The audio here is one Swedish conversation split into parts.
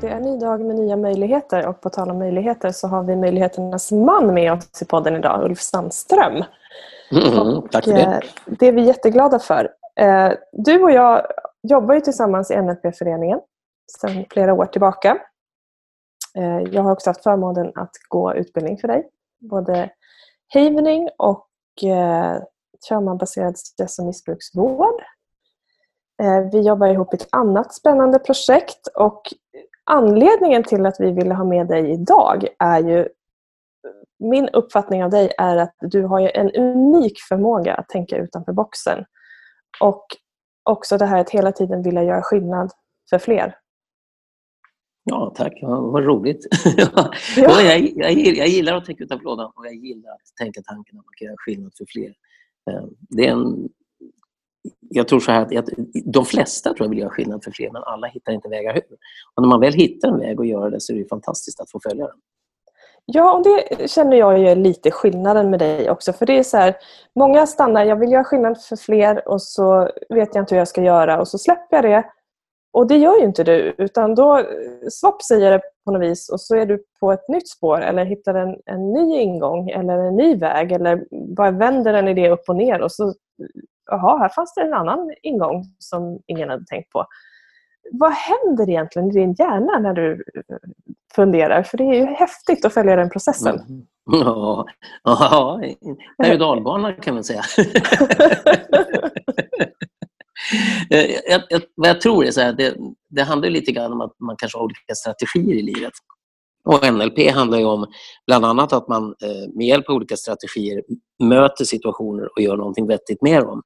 Det är en ny dag med nya möjligheter, och på tal om möjligheter så har vi möjligheternas man med oss i podden idag, Ulf Sandström. Tack för det. Det är vi jätteglada för. Du och jag jobbar ju tillsammans i NLB-föreningen sedan flera år tillbaka. Jag har också haft förmånen att gå utbildning för dig. Både Havening och traumabaserad stress- och missbruksvård. Vi jobbar ihop i ett annat spännande projekt, och anledningen till att vi ville ha med dig idag är ju, min uppfattning av dig är att du har ju en unik förmåga att tänka utanför boxen. Och också det här att hela tiden vilja göra skillnad för fler. Ja, tack. Vad roligt. Ja. Jag gillar att tänka utanför lådan, och jag gillar att tänka tanken att man kan göra skillnad för fler. Det är en... Jag tror så här att de flesta tror jag vill göra skillnad för fler, men alla hittar inte vägar hur. Och när man väl hittar en väg att göra det så är det fantastiskt att få följa den. Ja, och det känner jag ju lite skillnaden med dig också. För det är så här, många stannar, jag vill göra skillnad för fler och så vet jag inte hur jag ska göra och så släpper jag det. Och det gör ju inte du, utan då svapp säger det på något vis och så är du på ett nytt spår eller hittar en ny ingång eller en ny väg eller bara vänder en idé upp och ner och så... Jaha, här fanns det en annan ingång som ingen hade tänkt på. Vad händer egentligen i din hjärna när du funderar? För det är ju häftigt att följa den processen. Ja, det är ju dalbana kan man säga. Vad jag tror är så här, det handlar lite grann om att man kanske har olika strategier i livet. Och NLP handlar ju om bland annat att man med hjälp av olika strategier möter situationer och gör någonting vettigt med dem.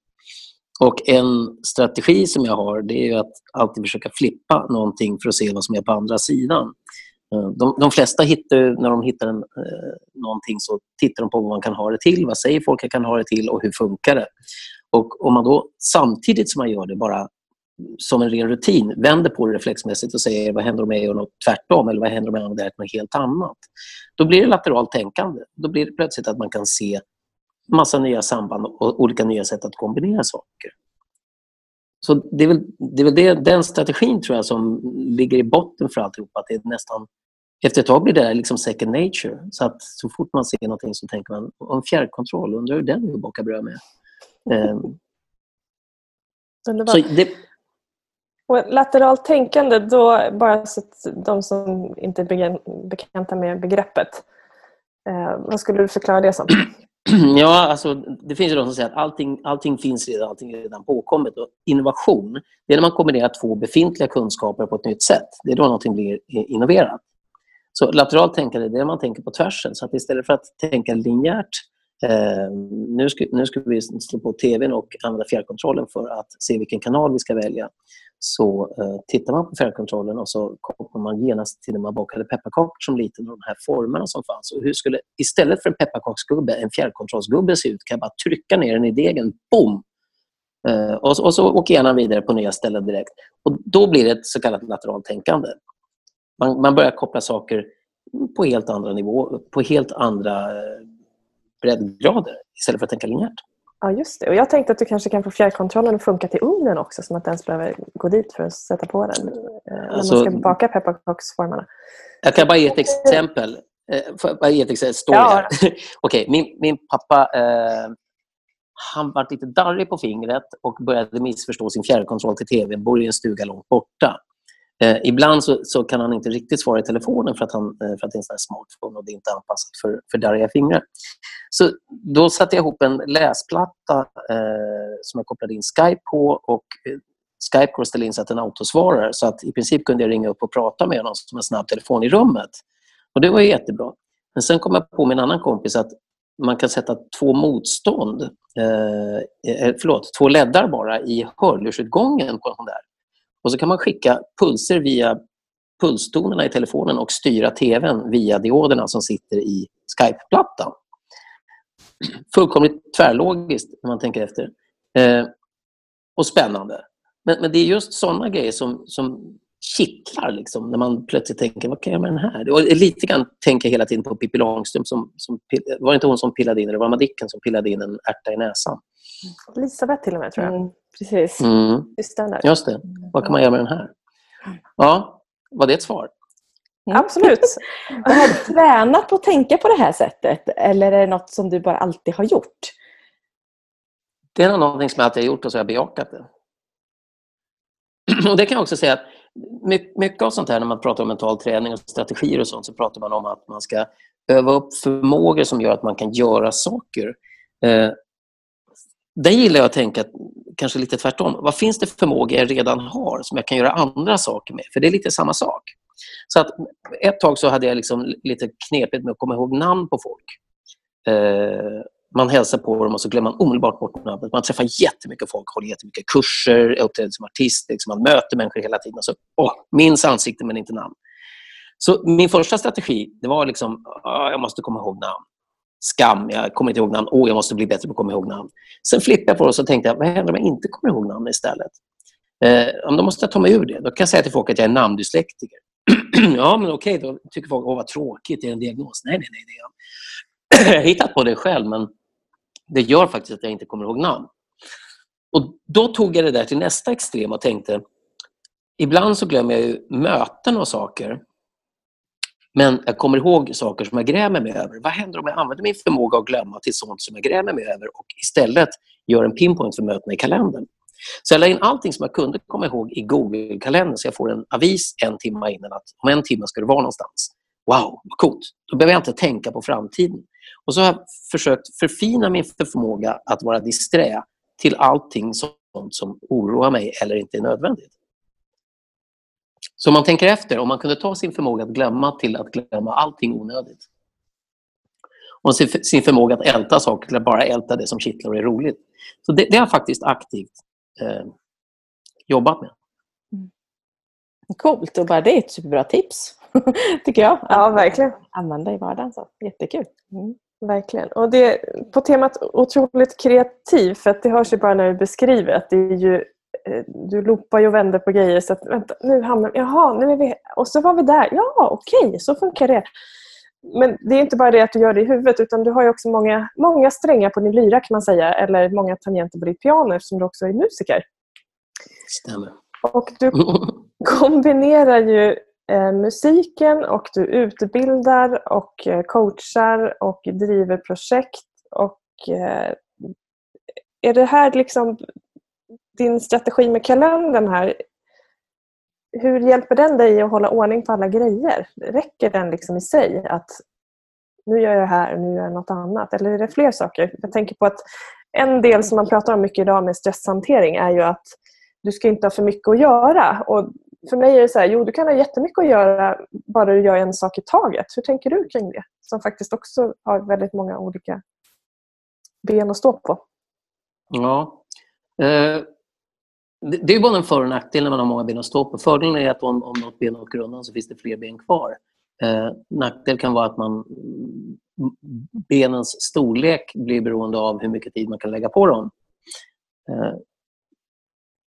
Och en strategi som jag har, det är ju att alltid försöka flippa någonting för att se vad som är på andra sidan. De flesta hittar, när de hittar någonting så tittar de på vad man kan ha det till, vad säger folk jag kan ha det till och hur funkar det. Och om man då samtidigt som man gör det bara som en ren rutin vänder på det reflexmässigt och säger vad händer om jag gör något tvärtom eller vad händer om jag gör något helt annat, då blir det lateralt tänkande. Då blir det plötsligt att man kan se massa nya samband och olika nya sätt att kombinera saker. Så det är väl den strategin tror jag som ligger i botten för alltihopa, att det är nästan efter ett tag blir det liksom second nature, så att så fort man ser någonting så tänker man om fjärrkontroll, undrar hur den är att baka bröd med. Så det... Och lateralt tänkande, då bara så att de som inte är bekanta med begreppet, vad skulle du förklara det som? Ja, alltså det finns ju de som säger att allting finns redan, allting är redan påkommet. Och innovation, det är när man kombinerar två befintliga kunskaper på ett nytt sätt. Det är då någonting blir innoverat. Så lateralt tänkande, det är när man tänker på tvärsen. Så att istället för att tänka linjärt, nu ska vi slå på tvn och använda fjärrkontrollen för att se vilken kanal vi ska välja. Så tittar man på fjärrkontrollen och så kommer man genast till när man bakade pepparkakor som liten och de här formerna som fanns. Och hur skulle, istället för en pepparkaksgubbe, en fjärrkontrollsgubbe se ut, kan jag bara trycka ner den i degen, boom! Och så åker gärna vidare på nya ställen direkt. Och då blir det ett så kallat lateralt tänkande. Man börjar koppla saker på helt andra nivå, på helt andra breddgrader istället för att tänka linjärt. Ja, just det. Och jag tänkte att du kanske kan få fjärrkontrollen att funka till ugnen också, som att den behöver gå dit för att sätta på den. Alltså, när man ska baka pepparkaksformarna. Jag kan bara ge ett exempel. Ja. Okej, min pappa han var lite darrig på fingret och började missförstå sin fjärrkontroll till tv. Han bor i en stuga långt borta. Ibland så kan han inte riktigt svara i telefonen för att det är en sån här smartphone och det är inte anpassat för darriga fingrar. Så då satte jag ihop en läsplatta som jag kopplade in Skype på, och Skype går att ställa in så att den autosvarar, så att i princip kunde jag ringa upp och prata med någon som en snabb telefon i rummet. Och det var ju jättebra. Men sen kom jag på min annan kompis att man kan sätta två leddar bara i hörlursutgången på den där. Och så kan man skicka pulser via pulstonerna i telefonen och styra tvn via dioderna som sitter i Skype-plattan. Fullkomligt tvärlogiskt när man tänker efter. Och spännande. Men det är just sådana grejer som kittlar liksom, när man plötsligt tänker, vad kan jag med den här? Och lite grann tänker hela tiden på Pippi Långstrump. Var det inte hon som pillade in, eller var det Madicken som pillade in en ärta i näsan? Elisabeth till och med, tror jag. Precis. Just det. Vad kan man göra med den här? Ja, var det ett svar? Absolut. Och har du tränat på att tänka på det här sättet? Eller är det något som du bara alltid har gjort? Det är någonting som jag alltid har gjort och så har jag bejakat det. Och det kan jag också säga att mycket av sånt här när man pratar om mental träning och strategier och sånt, så pratar man om att man ska öva upp förmågor som gör att man kan göra saker. Där gillar jag att tänka kanske lite tvärtom. Vad finns det för förmågor jag redan har som jag kan göra andra saker med? För det är lite samma sak. Så att ett tag så hade jag liksom lite knepigt med att komma ihåg namn på folk. Man hälsar på dem och så glömmer man omedelbart bort namnet. Man träffar jättemycket folk, håller jättemycket kurser, uppträder som artist, liksom man möter människor hela tiden. Så, minns ansikten men inte namn. Så min första strategi, det var liksom, jag måste komma ihåg namn. Skam, jag kommer inte ihåg namn. Jag måste bli bättre på att komma ihåg namn. Sen flippade jag på det och så tänkte jag, vad händer om jag inte kommer ihåg namn istället? Då måste jag ta mig ur det. Då kan jag säga till folk att jag är namndyslektiker. Ja, men okej, då tycker folk, vad tråkigt, det är en diagnos. Nej, det är jag. Jag har hittat på det själv, men det gör faktiskt att jag inte kommer ihåg namn. Och då tog jag det där till nästa extrem och tänkte, ibland så glömmer jag ju möten och saker. Men jag kommer ihåg saker som jag grämer mig över. Vad händer om jag använder min förmåga att glömma till sånt som jag grämer mig över och istället gör en pinpoint för möten i kalendern? Så jag la in allting som jag kunde komma ihåg i Google-kalendern, så jag får en avis en timme innan att om en timme ska du vara någonstans. Wow, vad coolt. Då behöver jag inte tänka på framtiden. Och så har jag försökt förfina min förmåga att vara disträ till allting sånt som oroar mig eller inte är nödvändigt. Så man tänker efter, om man kunde ta sin förmåga att glömma till att glömma allting onödigt. Och sin förmåga att älta saker till att bara älta det som kittlar och är roligt. Så det är faktiskt aktivt jobbat med. Coolt, och bara det är ett superbra tips tycker jag. Ja, verkligen. Använda i vardagen, så jättekul. Verkligen. Och det på temat otroligt kreativ, för att det hörs ju bara när du beskriver att det är ju, du loopar ju och vänder på grejer så att vänta, nu hamnar nu är vi, och så var vi där. Ja, okej, så funkar det. Men det är inte bara det att du gör det i huvudet, utan du har ju också många strängar på din lyra kan man säga, eller många tangenter på ditt piano eftersom du också är musiker. Stämmer. Och du kombinerar ju musiken och du utbildar och coachar och driver projekt och är det här liksom din strategi med kalendern här? Hur hjälper den dig att hålla ordning på alla grejer? Räcker den liksom i sig att nu gör jag det här och nu gör jag något annat? Eller är det fler saker? Jag tänker på att en del som man pratar om mycket idag med stresshantering är ju att du ska inte ha för mycket att göra. Och för mig är det så här, du kan ha jättemycket att göra bara du gör en sak i taget. Hur tänker du kring det? Som faktiskt också har väldigt många olika ben att stå på. Ja. Det är både en för- och nackdel när man har många ben att stå på. Fördelen är att om något ben åker undan så finns det fler ben kvar. Nackdel kan vara att benens storlek blir beroende av hur mycket tid man kan lägga på dem.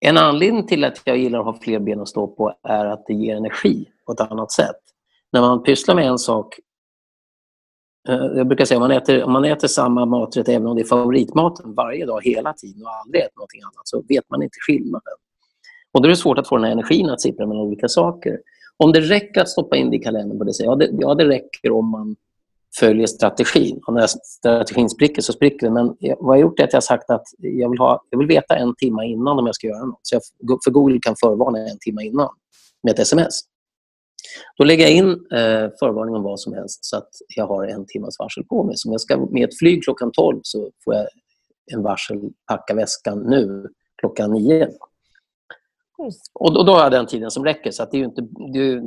En anledning till att jag gillar att ha fler ben att stå på är att det ger energi på ett annat sätt. När man pysslar med en sak, jag brukar säga om man äter samma maträtt, även om det är favoritmaten varje dag hela tiden och aldrig äter någonting annat, så vet man inte skillnaden. Och då är det svårt att få den här energin att sippra mellan olika saker. Om det räcker att stoppa in det i kalendern på det sättet, det räcker om man följer strategin. Och när strategin spricker så spricker det. Men vad jag gjort är att jag har sagt att jag vill veta en timme innan om jag ska göra något. Så jag för Google kan förvarna en timme innan med ett sms. Då lägger jag in förvarning om vad som helst så att jag har en timmas varsel på mig. Så om jag ska med ett flyg klockan 12 så får jag en varsel, packa väskan nu klockan 9. Och då har jag den tiden som räcker. Så att det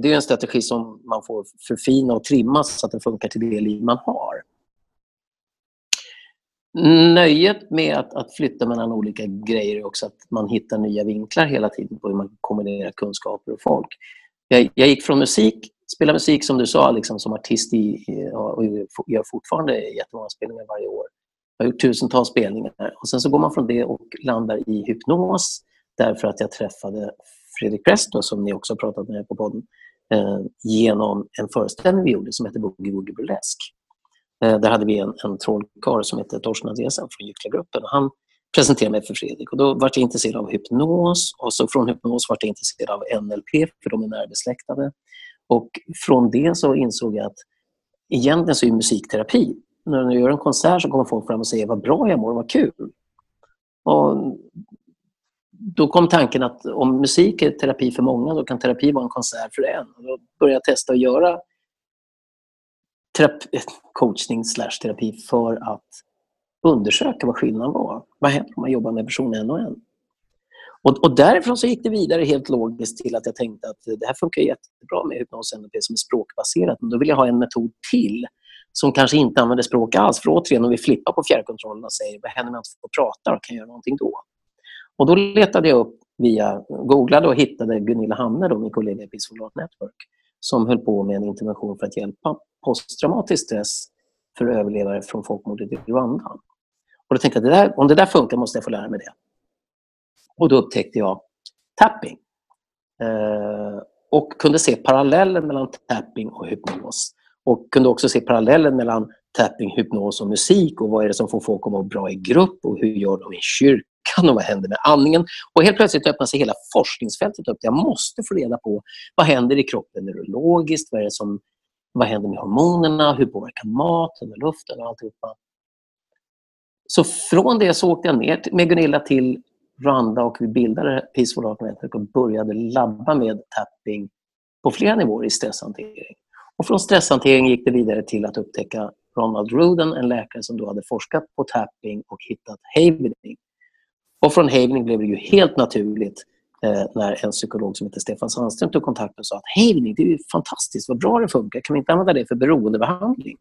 är en strategi som man får förfina och trimma så att den funkar till det liv man har. Nöjet med att flytta mellan olika grejer är också att man hittar nya vinklar hela tiden på hur man kombinerar kunskaper och folk. Jag gick från spela musik som du sa, liksom, som artist och gör fortfarande jättemånga spelningar varje år. Jag har gjort tusentals spelningar. Och sen så går man från det och landar i hypnos, därför att jag träffade Fredrik Presto, som ni också har pratat med på podden, genom en föreställning vi gjorde som heter Boogie Woogie Burlesque. Där hade vi en trollkarl som heter Torsten Jensen från Jokkelgruppen. Han presenterade mig för Fredrik och då var jag intresserad av hypnos, och så från hypnos var jag intresserad av NLP, för de är närbesläktade. Och från det så insåg jag att egentligen så är musikterapi. När du gör en konsert så kommer folk fram och säger vad bra jag mår, vad kul. Och då kom tanken att om musik är terapi för många, då kan terapi vara en konsert för en. Och då började jag testa att göra coachning/terapi för att undersöka vad skillnaden var. Vad händer om man jobbar med person en och en? Och därifrån så gick det vidare helt logiskt till att jag tänkte att det här funkar jättebra med hypnos NLP som är språkbaserat. Men då vill jag ha en metod till som kanske inte använder språk alls. För återigen, om vi flippar på fjärrkontrollen och säger vad händer om jag inte får prata och kan göra någonting då? Och då letade jag upp googlade och hittade Gunilla Hamner, Nikolini Episodal Network, som höll på med en intervention för att hjälpa posttraumatisk stress för överlevare från folkmordet i Rwanda. Och då tänkte jag, om det där funkar måste jag få lära mig det. Och då upptäckte jag tapping. Och kunde se parallellen mellan tapping och hypnos. Och kunde också se parallellen mellan tapping, hypnos och musik. Och vad är det som får folk att må bra i grupp? Och hur gör de i kyrkan? Och vad händer med andningen? Och helt plötsligt öppnar sig hela forskningsfältet upp. Jag måste få reda på vad händer i kroppen neurologiskt. Vad händer med hormonerna? Hur påverkar maten och luften och alltihopa? Så från det så åkte jag ner med Gunilla till Rwanda och vi bildade Peaceful Automatic och började labba med tapping på flera nivåer i stresshantering. Och från stresshantering gick det vidare till att upptäcka Ronald Ruden, en läkare som då hade forskat på tapping och hittat Havening. Och från Havening blev det ju helt naturligt när en psykolog som heter Stefan Sandström tog kontakt och sa att Havening, det är ju fantastiskt, vad bra det funkar, kan vi inte använda det för beroendebehandling?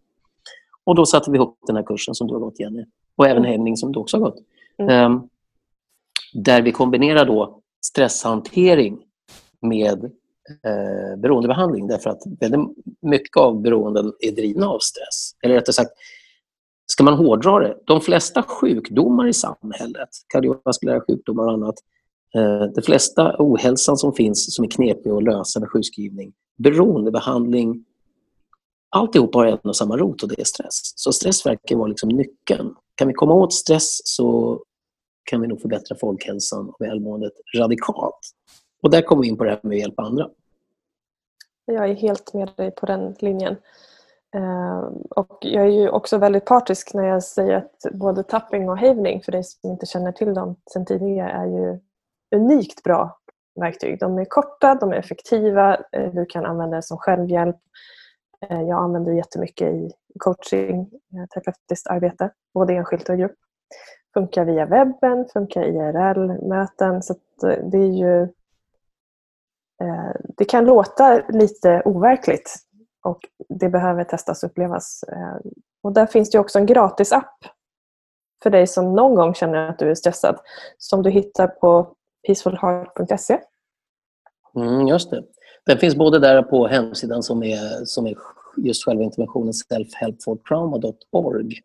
Och då satte vi ihop den här kursen som du har gått, Jenny, och även Havening som du också har gått. Där vi kombinerar då stresshantering med beroendebehandling. Därför att väldigt mycket av beroenden är drivna av stress. Eller rättare sagt, ska man hårdra det? De flesta sjukdomar i samhället, kardiovaskulära sjukdomar och annat, de flesta ohälsan som finns som är knepig att lösa med sjukskrivning, beroendebehandling, alltihop har en och samma rot och det är stress. Så stress verkar vara liksom nyckeln. Kan vi komma åt stress så kan vi nog förbättra folkhälsan och välmåendet radikalt. Och där kommer vi in på det här med att hjälpa andra. Jag är helt med dig på den linjen. Och jag är ju också väldigt partisk när jag säger att både tapping och Havening, för dig som inte känner till dem sen tidigare, är ju unikt bra verktyg. De är korta, de är effektiva, du kan använda det som självhjälp. Jag använder jättemycket i coaching, terapeutiskt arbete, både enskilt och grupp. Funkar via webben, funkar IRL-möten. Så att det är ju det kan låta lite overkligt och det behöver testas och upplevas. Och där finns det också en gratis app för dig som någon gång känner att du är stressad som du hittar på peacefulheart.se. Just det. Den finns både där på hemsidan som är just själva interventionen self-help-for-trauma.org.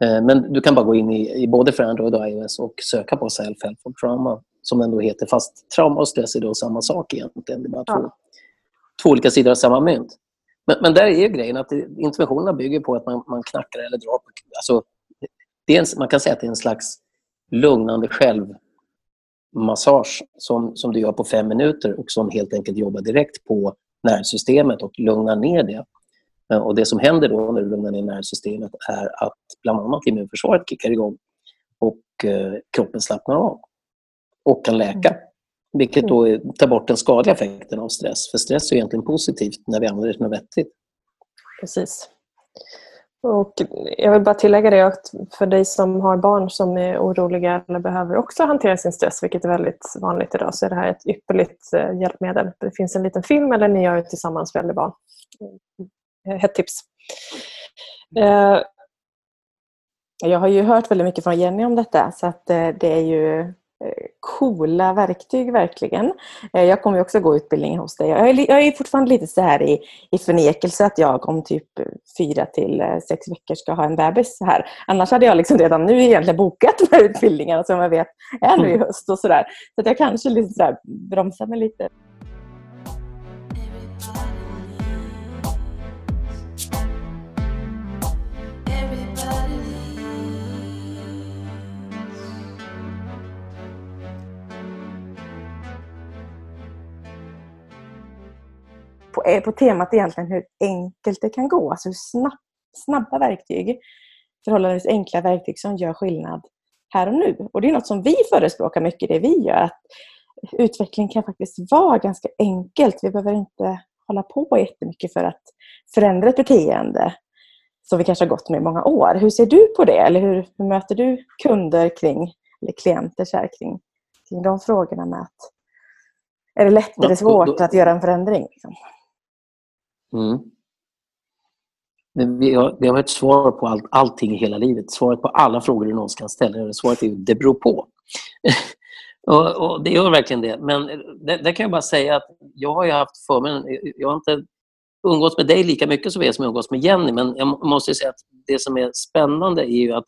Men du kan bara gå in i både för Android och iOS och söka på self-help-for-trauma som den då heter. Fast trauma och stress är då samma sak egentligen. Det är bara två olika sidor av samma mynt. Men där är ju grejen att interventionerna bygger på att man knackar eller drar. Alltså, man kan säga att det är en slags lugnande självmassage som du gör på 5 minuter och som helt enkelt jobbar direkt på nervsystemet och lugnar ner det. Och det som händer då när du lugnar ner nervsystemet är att bland annat immunförsvaret kickar igång och kroppen slappnar av och kan läka. Vilket då tar bort den skadliga effekten av stress. För stress är egentligen positivt när vi använder det som är vettigt. Precis. Och jag vill bara tillägga det att för dig som har barn som är oroliga eller behöver också hantera sin stress, vilket är väldigt vanligt idag, så är det här ett ypperligt hjälpmedel. Det finns en liten film eller ni gör det tillsammans med barn. Hett tips. Jag har ju hört väldigt mycket från Jenny om detta så att det är ju coola verktyg verkligen. Jag kommer ju också gå utbildning hos dig. Jag är fortfarande lite så här i förnekelse att jag om typ 4 till 6 veckor ska ha en bebis här. Annars hade jag liksom redan nu egentligen bokat de här utbildningarna som jag vet är nu i höst och sådär. Så att jag kanske liksom så här bromsar mig lite. på temat egentligen hur enkelt det kan gå. Alltså hur snabba verktyg, förhållandevis enkla verktyg som gör skillnad här och nu. Och det är något som vi förespråkar mycket, det vi gör. Att utveckling kan faktiskt vara ganska enkelt. Vi behöver inte hålla på jättemycket för att förändra ett beteende som vi kanske har gått med i många år. Hur ser du på det? Eller hur möter du kunder kring, eller klienter så här, kring de frågorna med att är det lätt eller svårt att göra en förändring? Liksom? Mm. Vi har ett svar på allting i hela livet. Svaret på alla frågor du någonsin kan ställa. Och svaret är ju, det beror på. och det gör verkligen det. Men det kan jag bara säga att jag har ju haft förmånen. Jag har inte umgås med dig lika mycket som jag umgås med Jenny. Men jag måste säga att det som är spännande är ju att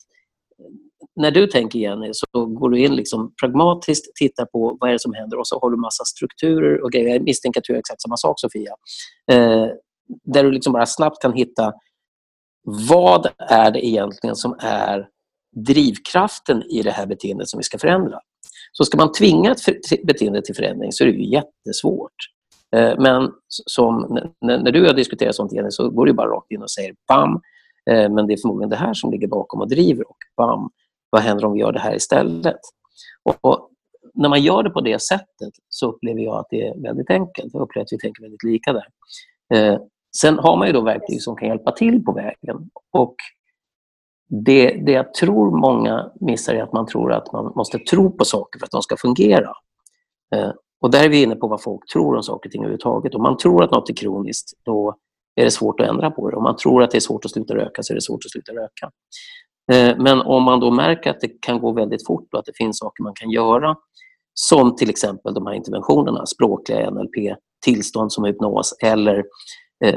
när du tänker, Jenny, så går du in liksom pragmatiskt, tittar på vad är det som händer och så har du massa strukturer och grejer. Jag misstänker att du gör exakt samma sak, Sofia. Där du liksom bara snabbt kan hitta vad är det egentligen som är drivkraften i det här beteendet som vi ska förändra. Så ska man tvinga ett beteende till förändring så är det ju jättesvårt. Men som, när du har diskuterat sånt, Jenny, så går du bara rakt in och säger bam, men det är förmodligen det här som ligger bakom och driver, och bam, vad händer om vi gör det här istället? Och när man gör det på det sättet så upplever jag att det är väldigt enkelt. Jag upplever att vi tänker väldigt lika där. Sen har man ju då verktyg som kan hjälpa till på vägen. Och det jag tror många missar är att man tror att man måste tro på saker för att de ska fungera. Och där är vi inne på vad folk tror om saker och ting överhuvudtaget. Om man tror att något är kroniskt, då är det svårt att ändra på det. Om man tror att det är svårt att sluta röka, så är det svårt att sluta röka. Men om man då märker att det kan gå väldigt fort och att det finns saker man kan göra, som till exempel de här interventionerna, språkliga NLP, tillstånd som hypnos eller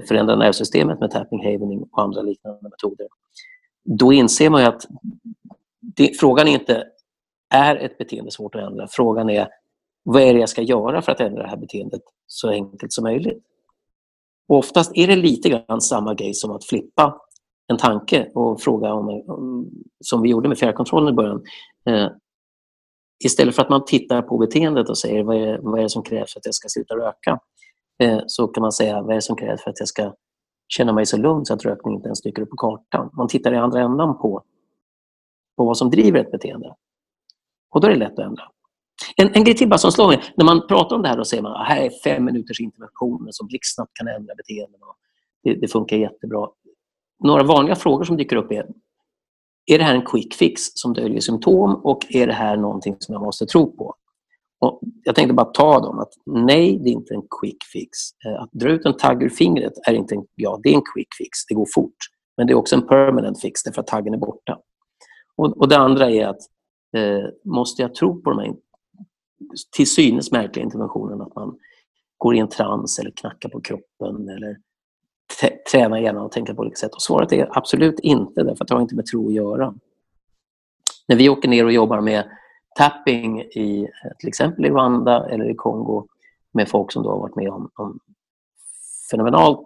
förändra nervsystemet med tapping, havening och andra liknande metoder, då inser man ju att frågan är inte är ett beteende svårt att ändra. Frågan är, vad är det jag ska göra för att ändra det här beteendet så enkelt som möjligt? Och oftast är det lite grann samma grej som att flippa en tanke och fråga om som vi gjorde med fjärrkontrollen i början. Istället för att man tittar på beteendet och säger vad är det som krävs för att jag ska sluta röka? Så kan man säga, vad är det som krävs för att jag ska känna mig så lugn så att rökning inte ens dyker upp på kartan? Man tittar i andra ändan på vad som driver ett beteende. Och då är det lätt att ändra. En grej till bara som slår mig. När man pratar om det här, då säger man att här är 5 minuters interventioner som blixtsnabbt kan ändra beteenden. Det funkar jättebra. Några vanliga frågor som dyker upp är det här en quick fix som döljer symptom, och är det här någonting som jag måste tro på? Och jag tänkte bara ta dem. Att nej, det är inte en quick fix. Att dra ut en tagg ur fingret är inte en, ja, det är en quick fix. Det går fort. Men det är också en permanent fix därför att taggen är borta. Och det andra är att måste jag tro på de här till synes märkliga interventionen, att man går i en trans eller knackar på kroppen eller tränar gärna och tänker på olika sätt? Och svaret är absolut inte, därför att det har inte med tro att göra. När vi åker ner och jobbar med tapping i till exempel i Rwanda eller i Kongo med folk som då har varit med om fenomenalt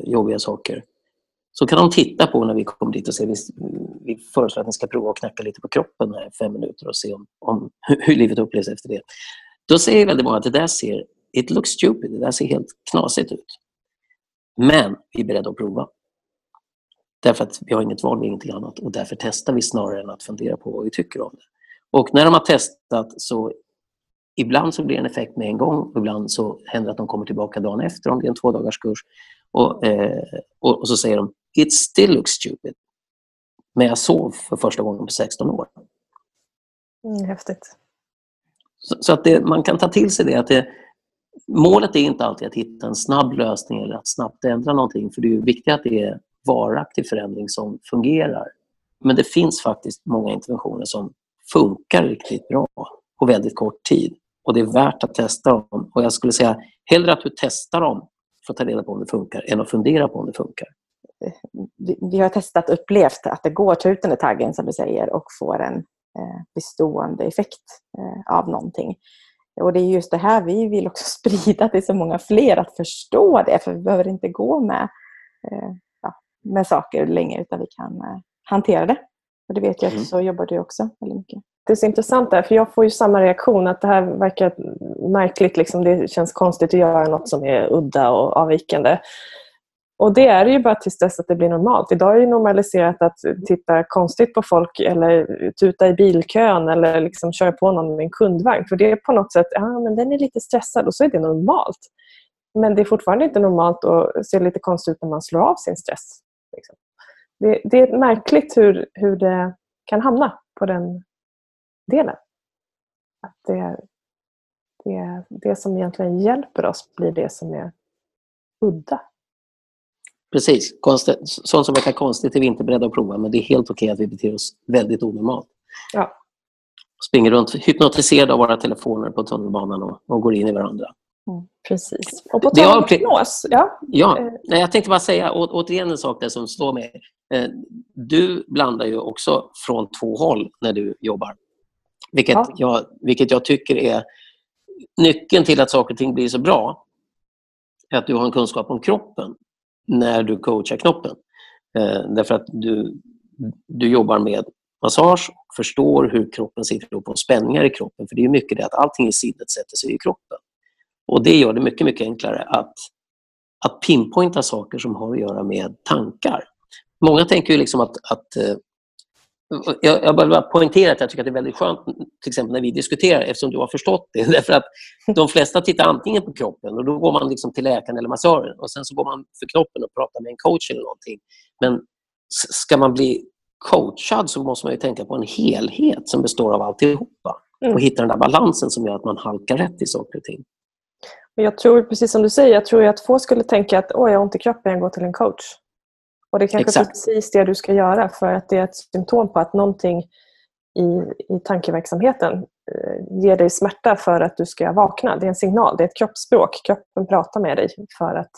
jobbiga saker, så kan de titta på när vi kommer dit och se, vi föreslår att ni ska prova att knacka lite på kroppen här 5 minuter och se om hur livet upplevs efter det. Då säger väldigt många att it looks stupid, det där ser helt knasigt ut. Men vi är beredda att prova. Därför att vi har inget val, vi har ingenting annat, och därför testar vi snarare än att fundera på vad vi tycker om det. Och när de har testat, så ibland så blir det en effekt med en gång, ibland så händer att de kommer tillbaka dagen efter om det är en 2-dagars kurs och så säger de, it still looks stupid. Men jag sov för första gången på 16 år. Häftigt. Så att man kan ta till sig det. Att målet är inte alltid att hitta en snabb lösning eller att snabbt ändra någonting. För det är ju viktigt att det är varaktig förändring som fungerar. Men det finns faktiskt många interventioner som funkar riktigt bra på väldigt kort tid. Och det är värt att testa dem. Och jag skulle säga, hellre att du testar dem för att ta reda på om det funkar än att fundera på om det funkar. Vi har testat och upplevt att det går att ta ut den där taggen, som du säger, och får en bestående effekt av någonting. Och det är just det här vi vill också sprida till så många fler, att förstå det. För vi behöver inte gå med saker länge, utan vi kan hantera det. Och det vet jag också, jobbar du också väldigt mycket Det är så intressant där, för jag får ju samma reaktion att det här verkar märkligt, liksom, det känns konstigt att göra något som är udda och avvikande. Och det är ju bara tills dess att det blir normalt. Idag är det normaliserat att titta konstigt på folk eller tuta i bilkön eller liksom köra på någon med en kundvagn. För det är på något sätt, men den är lite stressad och så är det normalt. Men det är fortfarande inte normalt att se lite konstigt ut när man slår av sin stress. Liksom. Det är märkligt hur det kan hamna på den delen. Att det som egentligen hjälper oss blir det som är udda. Precis. Sånt som verkar konstigt är vi inte beredda att prova, men det är helt okej att vi beter oss väldigt onormalt. Ja. Springer runt hypnotiserade av våra telefoner på tunnelbanan och går in i varandra. Mm, precis. Och på tal om hypnos. Ja, jag tänkte bara säga återigen en sak där som står med. Du blandar ju också från två håll när du jobbar. Vilket jag tycker är nyckeln till att saker och ting blir så bra. Är att du har en kunskap om kroppen när du coachar knoppen. Därför att du jobbar med massage och förstår hur kroppen sitter ihop och spänningar i kroppen. För det är mycket det att allting i sinnet sätter sig i kroppen. Och det gör det mycket, mycket enklare att pinpointa saker som har att göra med tankar. Många tänker ju liksom att jag bara poängterar att jag tycker att det är väldigt skönt till exempel när vi diskuterar, eftersom du har förstått det, därför att de flesta tittar antingen på kroppen och då går man liksom till läkaren eller massören och sen så går man för knoppen och pratar med en coach eller någonting. Men ska man bli coachad så måste man ju tänka på en helhet som består av alltihopa och hitta den där balansen som gör att man halkar rätt i saker och ting. Men jag tror, precis som du säger, jag tror att få skulle tänka att jag har ont i kroppen, jag går till en coach. Och det är kanske precis det du ska göra, för att det är ett symptom på att någonting i tankeverksamheten ger dig smärta för att du ska vakna. Det är en signal, det är ett kroppsspråk. Kroppen pratar med dig för att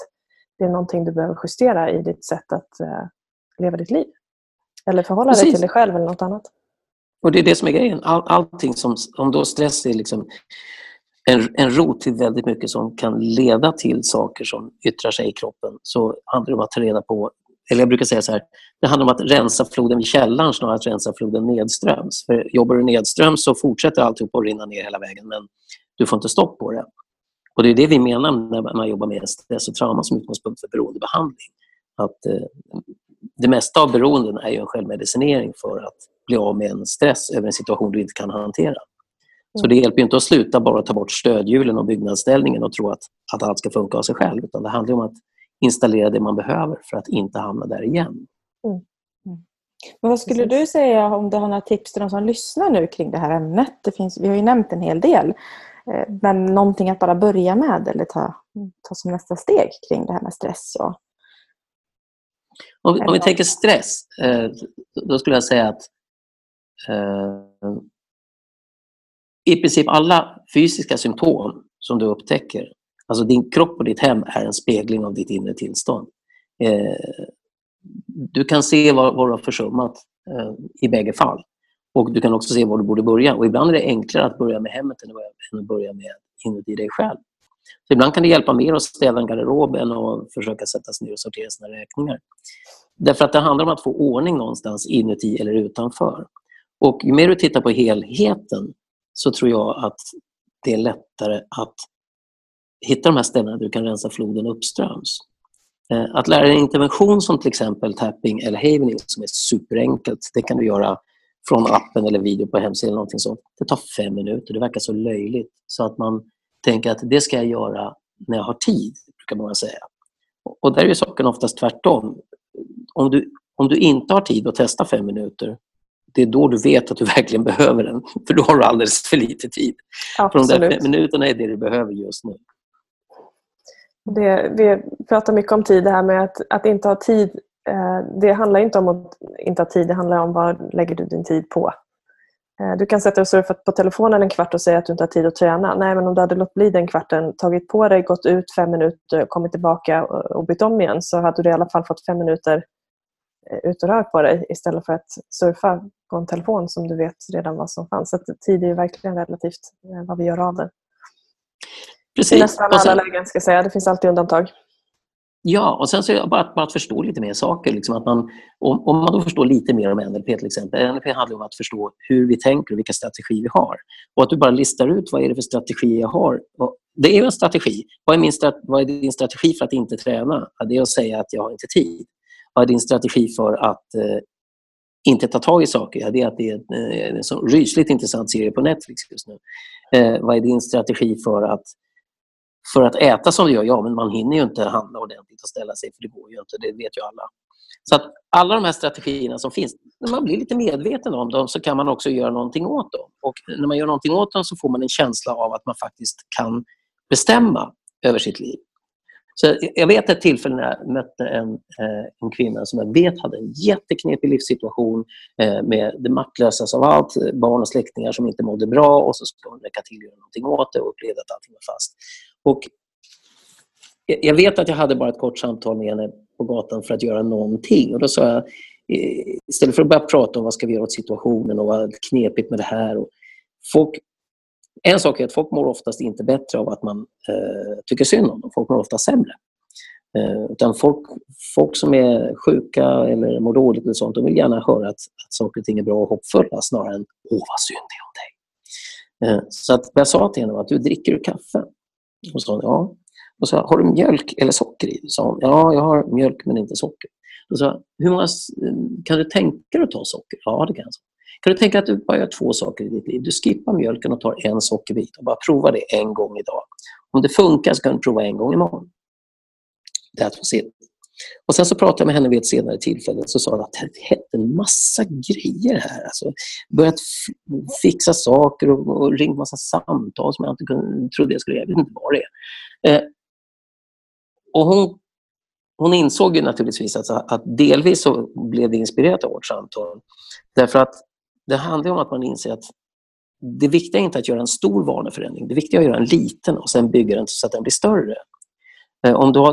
det är någonting du behöver justera i ditt sätt att leva ditt liv. Eller förhålla dig till dig själv eller något annat. Och det är det som är grejen. Allting som, om då stress är liksom en rot till väldigt mycket som kan leda till saker som yttrar sig i kroppen, så handlar det om att ta reda på, eller jag brukar säga så här, det handlar om att rensa floden vid källan snarare än att rensa floden nedströms. För jobbar du nedströms så fortsätter alltihop att rinna ner hela vägen, men du får inte stopp på det. Och det är det vi menar när man jobbar med stress och trauma som utgångspunkt för beroendebehandling. Att det mesta av beroenden är ju en självmedicinering för att bli av med en stress över en situation du inte kan hantera. Så det hjälper ju inte att sluta bara ta bort stödhjulen och byggnadsställningen och tro att allt ska funka av sig själv, utan det handlar om att installera det man behöver för att inte hamna där igen. Men vad skulle du säga, om du har några tips till de som lyssnar nu kring det här ämnet? Vi har ju nämnt en hel del, men någonting att bara börja med eller ta som nästa steg kring det här med stress. Och om vi tänker stress, då skulle jag säga att i princip alla fysiska symptom som du upptäcker, alltså din kropp och ditt hem är en spegling av ditt inre tillstånd. Du kan se vad du har försummat i bägge fall. Och du kan också se var du borde börja. Och ibland är det enklare att börja med hemmet än att börja med inuti dig själv. Så ibland kan det hjälpa mer att städa en garderob än att försöka sätta sig ner och sortera sina räkningar. Därför att det handlar om att få ordning någonstans inuti eller utanför. Och ju mer du tittar på helheten så tror jag att det är lättare att hitta de här ställena du kan rensa floden uppströms. Att lära en intervention som till exempel tapping eller havening som är superenkelt, det kan du göra från appen eller video på hemsidan eller någonting sånt. Det tar 5 minuter, det verkar så löjligt så att man tänker att det ska jag göra när jag har tid, brukar man säga. Och där är ju saken oftast tvärtom. Om du inte har tid att testa 5 minuter, det är då du vet att du verkligen behöver den, för då har du alldeles för lite tid. Absolut. För de där 5 minuterna är det du behöver just nu. Vi pratar mycket om tid, det här med att inte ha tid. Det handlar inte om att inte ha tid, det handlar om vad lägger du din tid på. Du kan sätta dig och surfa på telefonen en kvart och säga att du inte har tid att träna. Nej, men om du hade låtit bli den kvarten, tagit på dig, gått ut 5 minuter, kommit tillbaka och bytt om igen, så hade du i alla fall fått 5 minuter ut och rör på dig istället för att surfa på en telefon som du vet redan vad som fanns. Så att tid är verkligen relativt vad vi gör av det. Precis. I nästan alla lägen, ska jag säga. Det finns alltid undantag. Ja, och sen så är det bara att förstå lite mer saker. Liksom, att man, om man då förstår lite mer om NLP till exempel. NLP handlar om att förstå hur vi tänker och vilka strategier vi har. Och att du bara listar ut vad är det för strategi jag har. Och det är ju en strategi. Vad är din strategi för att inte träna? Ja, det är att säga att jag har inte tid. Vad är din strategi för att inte ta tag i saker? Ja, det är att det är en så rysligt intressant serie på Netflix just nu. Vad är din strategi för att äta som du gör? Ja, men man hinner ju inte handla ordentligt och ställa sig, för det går ju inte, det vet ju alla. Så att alla de här strategierna som finns, när man blir lite medveten om dem så kan man också göra någonting åt dem. Och när man gör någonting åt dem så får man en känsla av att man faktiskt kan bestämma över sitt liv. Så jag vet ett tillfälle när jag mötte en kvinna som jag vet hade en jätteknepig livssituation med det maktlösa av allt, barn och släktingar som inte mådde bra, och så skulle hon räcka till och göra någonting åt det och upplevde att allting var fast. Och jag vet att jag hade bara ett kort samtal med henne på gatan för att göra någonting, och då sa jag, istället för att börja prata om vad ska vi göra åt situationen och vad knepigt med det här, och en sak är att folk mår oftast inte bättre av att man tycker synd om dem. Folk mår ofta sämre. Utan folk som är sjuka eller mår dåligt eller sånt, de vill gärna höra att saker och ting är bra och hoppfulla snarare än åh vad synd det är om dig. Så att jag sa till henne att du dricker du kaffe? Och sa hon ja. Och så har du mjölk eller socker i? Sa hon ja, jag har mjölk men inte socker. Och så hur många kan du tänka dig att ta socker? Ja, det kan jag. Kan du tänka att du bara gör två saker i ditt liv? Du skippar mjölken och tar en sockerbit och bara provar det en gång idag. Om det funkar så kan du prova en gång imorgon. That was it. Och sen så pratade jag med henne vid ett senare tillfälle, så sa hon att det hette en massa grejer här. Alltså, börjat fixa saker och ringt massa samtal som jag inte trodde jag skulle göra. Jag vet inte vad det är. Och hon insåg ju naturligtvis att delvis så blev det inspirerat av vårt samtal. Därför att det handlar om att man inser att det viktiga är inte att göra en stor vaneförändring. Det viktiga är att göra en liten och sen bygga den så att den blir större.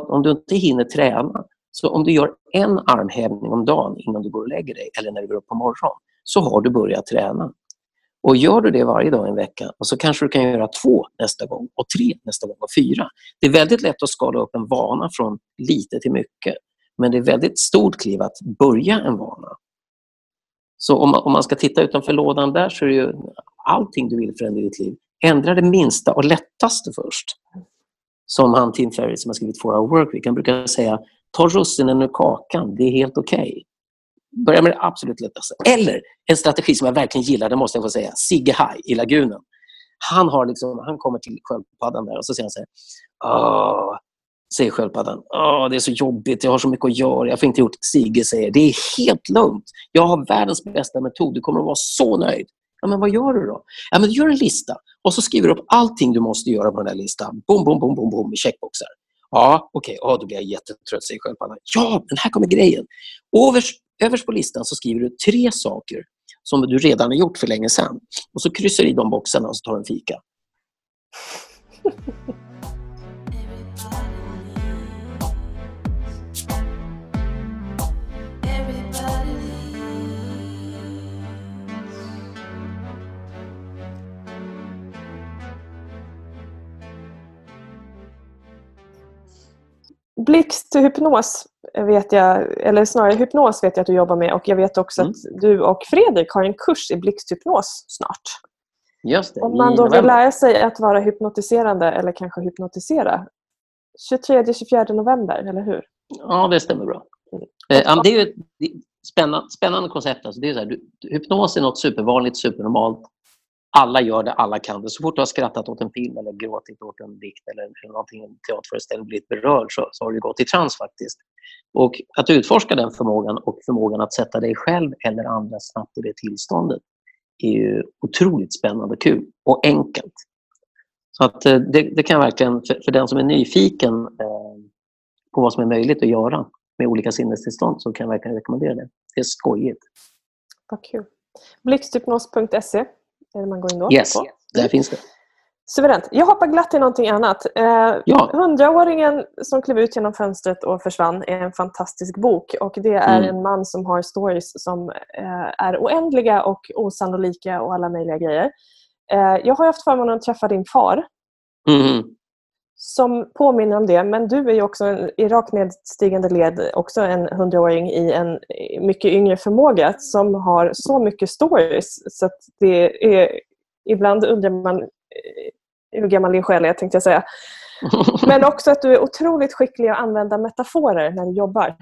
Om du inte hinner träna, så om du gör en armhävning om dagen innan du går och lägger dig eller när du går upp på morgonen, så har du börjat träna. Och gör du det varje dag i en vecka, och så kanske du kan göra 2 nästa gång och 3 nästa gång och 4. Det är väldigt lätt att skala upp en vana från lite till mycket. Men det är väldigt stort kliv att börja en vana. Så om man ska titta utanför lådan där, så är det ju allting du vill förändra i ditt liv. Ändra det minsta och lättaste först. Som han Tim Ferriss som har skrivit For Our Work, vi kan brukar säga, ta russinen ur kakan, det är helt okej. Börja med det absolut lättaste. Eller en strategi som jag verkligen gillar, det måste jag få säga, Sigge Haj i lagunen. Han kommer till sköldpaddan där och så säger han så här, säger sköldpaddan, det är så jobbigt, jag har så mycket att göra, jag får inte gjort. Sigge säger, det är helt lugnt, jag har världens bästa metod, du kommer att vara så nöjd. Ja, men vad gör du då? Ja, men du gör en lista och så skriver du upp allting du måste göra på den här listan. Boom, boom, boom, boom, boom, i checkboxar. Ja, okej, då blir jag jättetrött, säger sköldpaddan. Ja, men här kommer grejen. Överst på listan så skriver du 3 saker som du redan har gjort för länge sedan. Och så kryssar du i de boxarna och så tar en fika. Blickstypnos vet jag, eller snarare hypnos vet jag att du jobbar med, och jag vet också att du och Fredrik har en kurs i blickstypnos snart. Just det. Om man då vill lära sig att vara hypnotiserande eller kanske hypnotisera. 23-24 november, eller hur? Ja, det stämmer bra. Det är ju ett spännande koncept. Alltså det är så här, hypnos är något supervanligt, supernormalt. Alla gör det, alla kan det. Så fort du har skrattat åt en film eller gråtit åt en dikt eller någonting, en teaterföreställning, blivit berörd, så har du gått i trans faktiskt. Och att utforska den förmågan och förmågan att sätta dig själv eller andra snabbt i det tillståndet är ju otroligt spännande, kul och enkelt. Så att det kan verkligen, för den som är nyfiken på vad som är möjligt att göra med olika sinnestillstånd, så kan jag verkligen rekommendera det. Det är skojigt. Vad kul. Blickstypnos.se eller man går in då. Yes, där finns det. Suveränt. Jag hoppar glatt till någonting annat. 100-åringen som klev ut genom fönstret och försvann är en fantastisk bok. Och det är en man som har stories som är oändliga och osannolika och alla möjliga grejer. Jag har haft förmånen att träffa din far. som påminner om det. Men du är ju också i rakt nedstigande led också en 100-åring i en mycket yngre förmåga som har så mycket stories. Så att det är, ibland undrar man hur gammal din själ är, tänkte jag säga. Men också att du är otroligt skicklig att använda metaforer när du jobbar.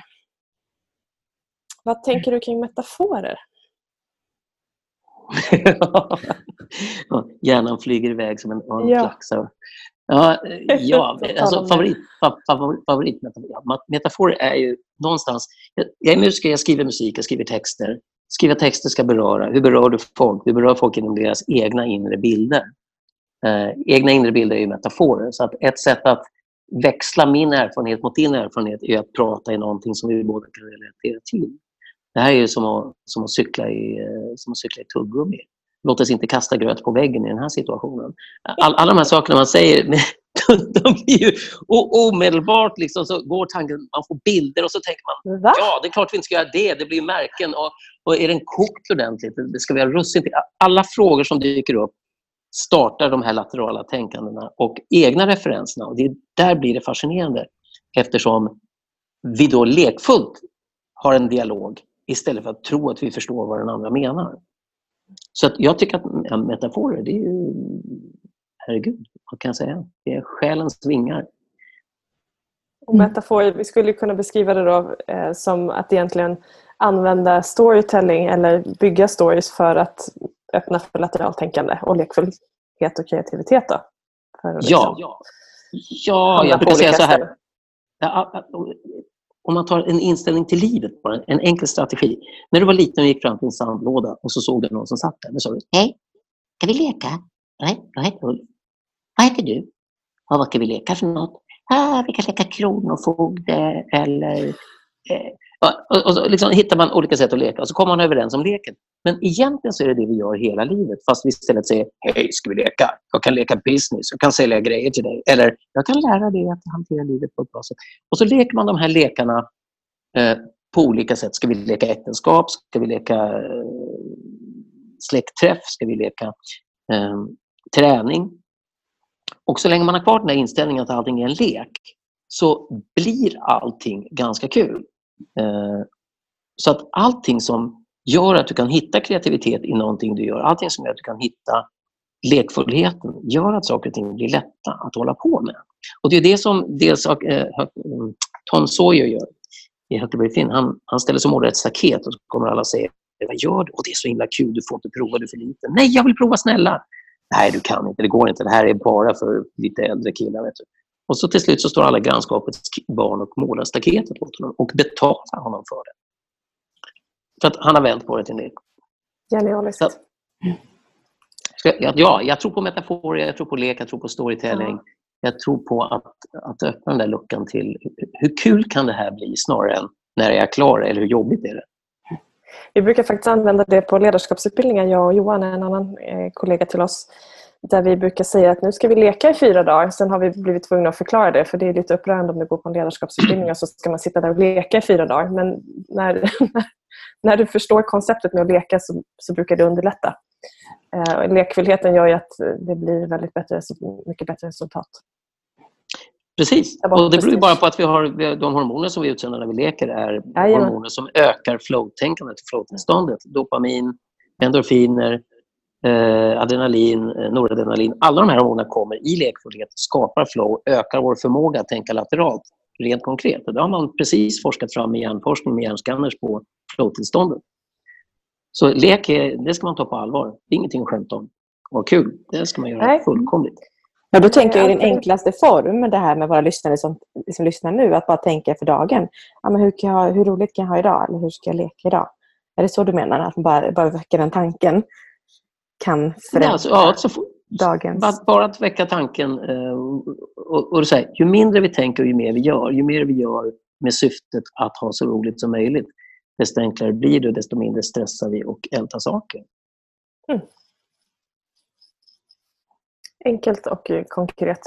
Vad tänker du kring metaforer? Hjärnan flyger iväg som en örnflax. Ja, alltså favoritmetaforer. Metaforer är ju någonstans... Jag är musiker, jag skriver musik, jag skriver texter. Skriva texter ska beröra. Hur berör du folk? Hur berör folk inom deras egna inre bilder? Egna inre bilder är ju metaforer. Så att ett sätt att växla min erfarenhet mot din erfarenhet är att prata i någonting som vi båda kan relatera till. Det här är ju som att cykla i tuggummi. Låt oss inte kasta gröt på väggen i den här situationen. Alla de här sakerna man säger, de är ju omedelbart liksom, så går tanken, man får bilder och så tänker man, ja, det är klart vi inte ska göra det, det blir märken och är den kokt ordentligt, det ska vi ha russin till. Alla frågor som dyker upp startar de här laterala tänkandena och egna referenserna, och där blir det fascinerande eftersom vi då lekfullt har en dialog istället för att tro att vi förstår vad den andra menar. Så att jag tycker att metaforer, det är ju, herregud, vad kan jag säga? Det är själens vingar. Och metaforer, vi skulle kunna beskriva det då som att egentligen använda storytelling eller bygga stories för att öppna för lateralt tänkande och lekfullhet och kreativitet då. För liksom ja jag brukar säga så här. Om man tar en inställning till livet, bara en enkel strategi. När du var liten och gick fram till en sandlåda och så såg du någon som satt där. Då sa du, hej, ska vi leka? Nej, jag heter Ulf. Vad heter du? Ja, vad ska vi leka för något? Vi kan leka kronofogde eller... Och så liksom hittar man olika sätt att leka och så kommer man överens om leken. Men egentligen så är det vi gör hela livet. Fast vi istället säger, hej, ska vi leka? Jag kan leka business, jag kan sälja grejer till dig. Eller jag kan lära dig att hantera livet på ett bra sätt. Och så leker man de här lekarna på olika sätt. Ska vi leka äktenskap? Ska vi leka släktträff? Ska vi leka träning? Och så länge man har kvar den här inställningen att allting är en lek, så blir allting ganska kul. Så att allting som gör att du kan hitta kreativitet i någonting du gör, allting som gör att du kan hitta lekfullheten, gör att saker och ting blir lätta att hålla på med. Och det är det som dels Tom Sawyer gör i Huckleberry Finn. Han ställer som ordet ett staket och så kommer alla säga, vad gör du? Och det är så himla kul, du får inte prova, du för lite. Nej, jag vill prova, snälla. Nej, du kan inte, det går inte, det här är bara för lite äldre killar, vet du. Och så till slut så står alla grannskapets barn och målar staketet åt honom och betalar honom för det. För att han har vänt på det till en del. Genialiskt. Ja, jag tror på metaforer, jag tror på lek, jag tror på storytelling. Ja. Jag tror på att öppna den där luckan till hur kul kan det här bli snarare än när jag är klar eller hur jobbigt är det. Vi brukar faktiskt använda det på ledarskapsutbildningen, jag och Johan, en annan kollega till oss. Där vi brukar säga att nu ska vi leka i 4 dagar. Sen har vi blivit tvungna att förklara det. För det är lite upprörande om du går på en ledarskapsutbildning och så ska man sitta där och leka i 4 dagar. Men när du förstår konceptet med att leka så brukar det underlätta. Och lekfullheten gör ju att det blir väldigt bättre, mycket bättre resultat. Precis. Och det beror ju bara på att de hormoner som vi utsöndrar när vi leker är hormoner som ökar flow-tänkandet och flow-tillståndet. Dopamin, endorfiner... adrenalin, noradrenalin, alla de här hormonerna kommer i lekfullhet, skapar flow, ökar vår förmåga att tänka lateralt, rent konkret. Och det har man precis forskat fram i hjärnforskning med hjärnskanners på flow-tillståndet. Så lek, det ska man ta på allvar. Det är ingenting att skämta om. Vad kul, det ska man göra fullkomligt. Ja, då tänker jag i den enklaste form, det här med våra lyssnare som lyssnar nu, att bara tänka för dagen. Ja, men hur roligt kan jag ha idag? Eller hur ska jag leka idag? Är det så du menar? Att man bara väcker den tanken? Kan förändra dagens... Bara att väcka tanken och så här, ju mindre vi tänker och ju mer vi gör med syftet att ha så roligt som möjligt, desto enklare blir det, desto mindre stressar vi och ältar saker. Enkelt och konkret.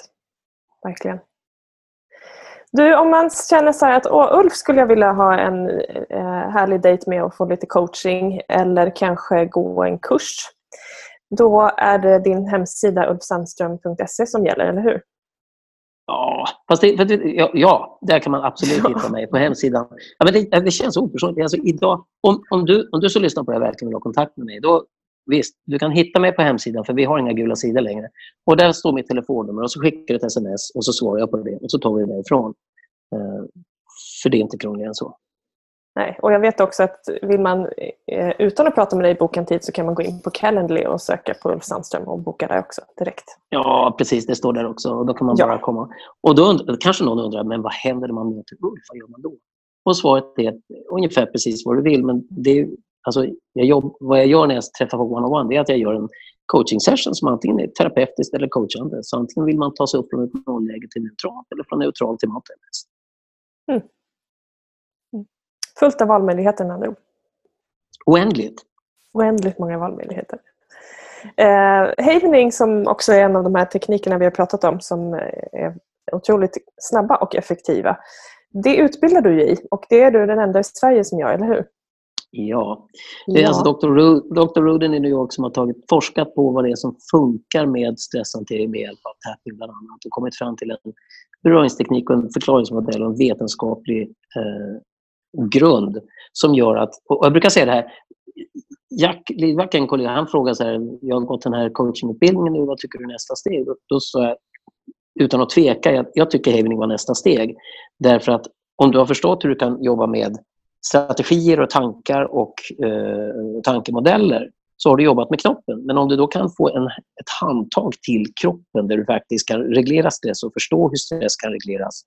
Verkligen. Du, om man känner så här att Ulf skulle jag vilja ha en härlig dejt med och få lite coaching eller kanske gå en kurs. Då är det din hemsida ulfsandström.se som gäller, eller hur? Ja, fast där kan man absolut hitta mig på hemsidan. Ja, men det känns opersonligt. Alltså idag, om du så lyssnar på det här verkligen vill ha kontakt med mig, då visst, du kan hitta mig på hemsidan för vi har inga gula sidor längre. Och där står mitt telefonnummer och så skickar du ett sms och så svarar jag på det och så tar vi det ifrån. För det är inte krångligare än så. Nej, och jag vet också att vill man utan att prata med dig i boken tid så kan man gå in på Calendly och söka på Ulf Sandström och boka där också direkt. Ja, precis. Det står där också och då kan man bara komma. Och då kanske någon undrar, men vad händer när man möter Ulf? Vad gör man då? Och svaret är ungefär precis vad du vill, men det är, alltså, vad jag gör när jag träffar på one-on-one det är att jag gör en coaching session som antingen är terapeutiskt eller coachande. Så antingen vill man ta sig upp från ett nollläge till neutralt eller från neutralt till något annat. Mm. Fullt av valmöjligheter med andra ord. Oändligt. Oändligt många valmöjligheter. Havening som också är en av de här teknikerna vi har pratat om som är otroligt snabba och effektiva. Det utbildar du i och det är du den enda i Sverige som jag, eller hur? Ja. Det är alltså Dr. Ruden i New York som har forskat på vad det är som funkar med stresshantering med hjälp av tapping bland annat och kommit fram till en beröringsteknik och en förklaringsmodell och en vetenskaplig grund som gör att, och jag brukar säga det här, Jack Lidvacka, en kollega, han frågar så här, jag har gått den här coachingutbildningen nu, vad tycker du nästa steg? Då sa jag, utan att tveka, jag tycker Havening var nästa steg. Därför att om du har förstått hur du kan jobba med strategier och tankar och tankemodeller så har du jobbat med kroppen. Men om du då kan få ett handtag till kroppen där du faktiskt kan reglera stress och förstå hur stress kan regleras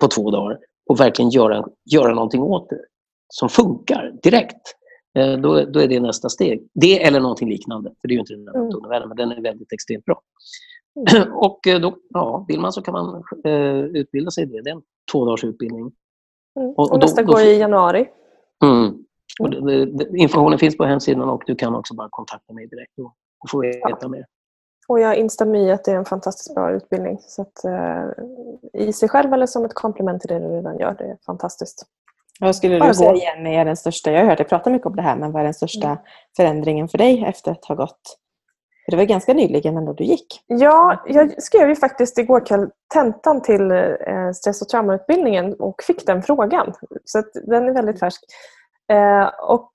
på 2 dagar och verkligen göra någonting åt det som funkar direkt, då är det nästa steg. Det eller någonting liknande, för det är ju inte den här metoden, men den är väldigt extremt bra. Och då, vill man så kan man utbilda sig i det. Det är en 2-dagars utbildning. Och nästa går i januari. Och informationen finns på hemsidan och du kan också bara kontakta mig direkt och få veta mer. Och jag instämmer i att det är en fantastiskt bra utbildning. Så att, i sig själv eller som ett komplement till det du redan gör, det är fantastiskt. Vad skulle du säga igen är den största, jag har hört dig prata mycket om det här, men vad är den största förändringen för dig efter att ha gått? För det var ganska nyligen ändå du gick. Ja, jag skrev ju faktiskt igår kväll tentan till stress- och traumautbildningen och fick den frågan. Så att den är väldigt färsk. Och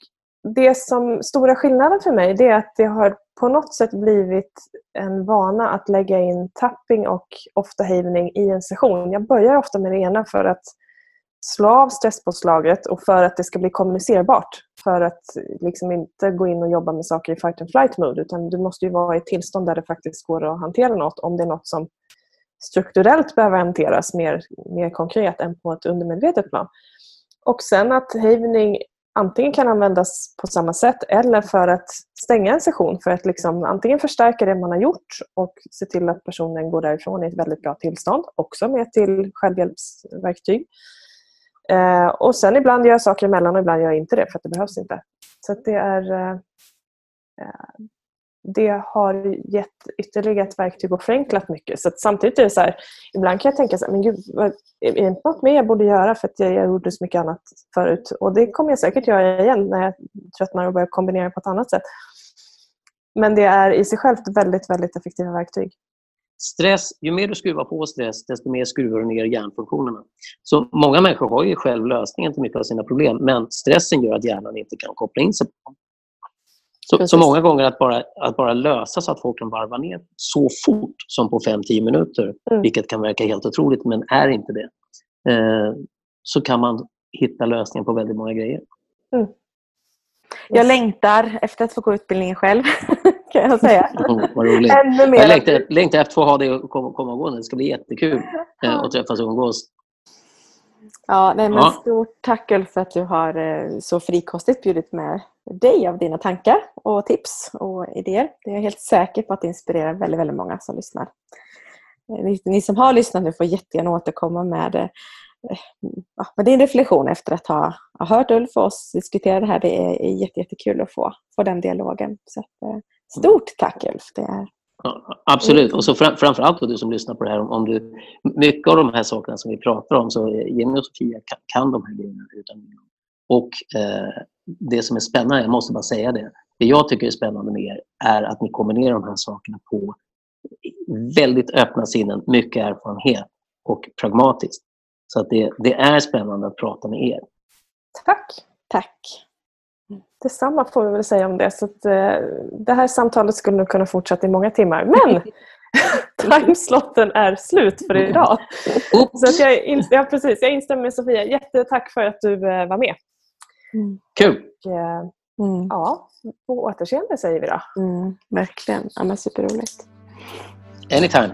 det som stora skillnaden för mig det är att det har på något sätt blivit en vana att lägga in tapping och ofta havening i en session. Jag börjar ofta med det ena för att slå av stresspåslaget och för att det ska bli kommunicerbart. För att liksom inte gå in och jobba med saker i fight and flight mode, utan du måste ju vara i ett tillstånd där det faktiskt går att hantera något om det är något som strukturellt behöver hanteras mer konkret än på ett undermedvetet plan. Och sen att havening antingen kan användas på samma sätt eller för att stänga en session för att liksom antingen förstärka det man har gjort och se till att personen går därifrån i ett väldigt bra tillstånd, också med till självhjälpsverktyg. Och sen ibland gör jag saker emellan och ibland gör jag inte det för att det behövs inte. Så att det är det har gett ytterligare ett verktyg och förenklat mycket. Så att samtidigt är det så här, ibland kan jag tänka så här, men gud, är det inte något mer jag borde göra för att jag gjorde så mycket annat förut. Och det kommer jag säkert göra igen när jag tröttnar och börjar kombinera på ett annat sätt. Men det är i sig självt väldigt, väldigt effektiva verktyg. Stress, ju mer du skruvar på stress, desto mer skruvar du ner hjärnfunktionerna. Så många människor har ju själv lösningen till mycket av sina problem, men stressen gör att hjärnan inte kan koppla in sig på dem. Så många gånger att bara lösa så att folk kan varva ner så fort som på 5-10 minuter, vilket kan verka helt otroligt men är inte det, så kan man hitta lösningar på väldigt många grejer. Mm. Jag längtar efter att få gå utbildningen själv, kan jag säga. Vad roligt. Jag längtar efter att få ha det och komma och gå. Det ska bli jättekul att träffas och umgås. Ja, nej, men stort tack Ulf för att du har så frikostigt bjudit med dig av dina tankar och tips och idéer. Det är jag helt säker på att det inspirerar väldigt, väldigt många som lyssnar. Ni som har lyssnat nu får jättegärna återkomma med din reflektion efter att ha hört Ulf och oss diskutera det här. Det är jättekul att få den dialogen. Så att, stort tack Ulf, det är... Ja, absolut. Och så framförallt du som lyssnar på det här, om du mycket av de här sakerna som vi pratar om, så Jenny och Sofia kan de här grejerna utan. Och det som är spännande, jag måste bara säga det, det jag tycker är spännande med er är att ni kombinerar de här sakerna på väldigt öppna sinnen, mycket erfarenhet och pragmatiskt. Så att det är spännande att prata med er. Tack. Detsamma får vi väl säga om det. Så att, det här samtalet skulle nog kunna fortsätta i många timmar. Men timeslotten är slut för idag. Så att jag instämmer med Sofia. Jättetack för att du var med. Kul. Och, ja, på återseende säger vi då. Verkligen. Ja, men superroligt. Anytime.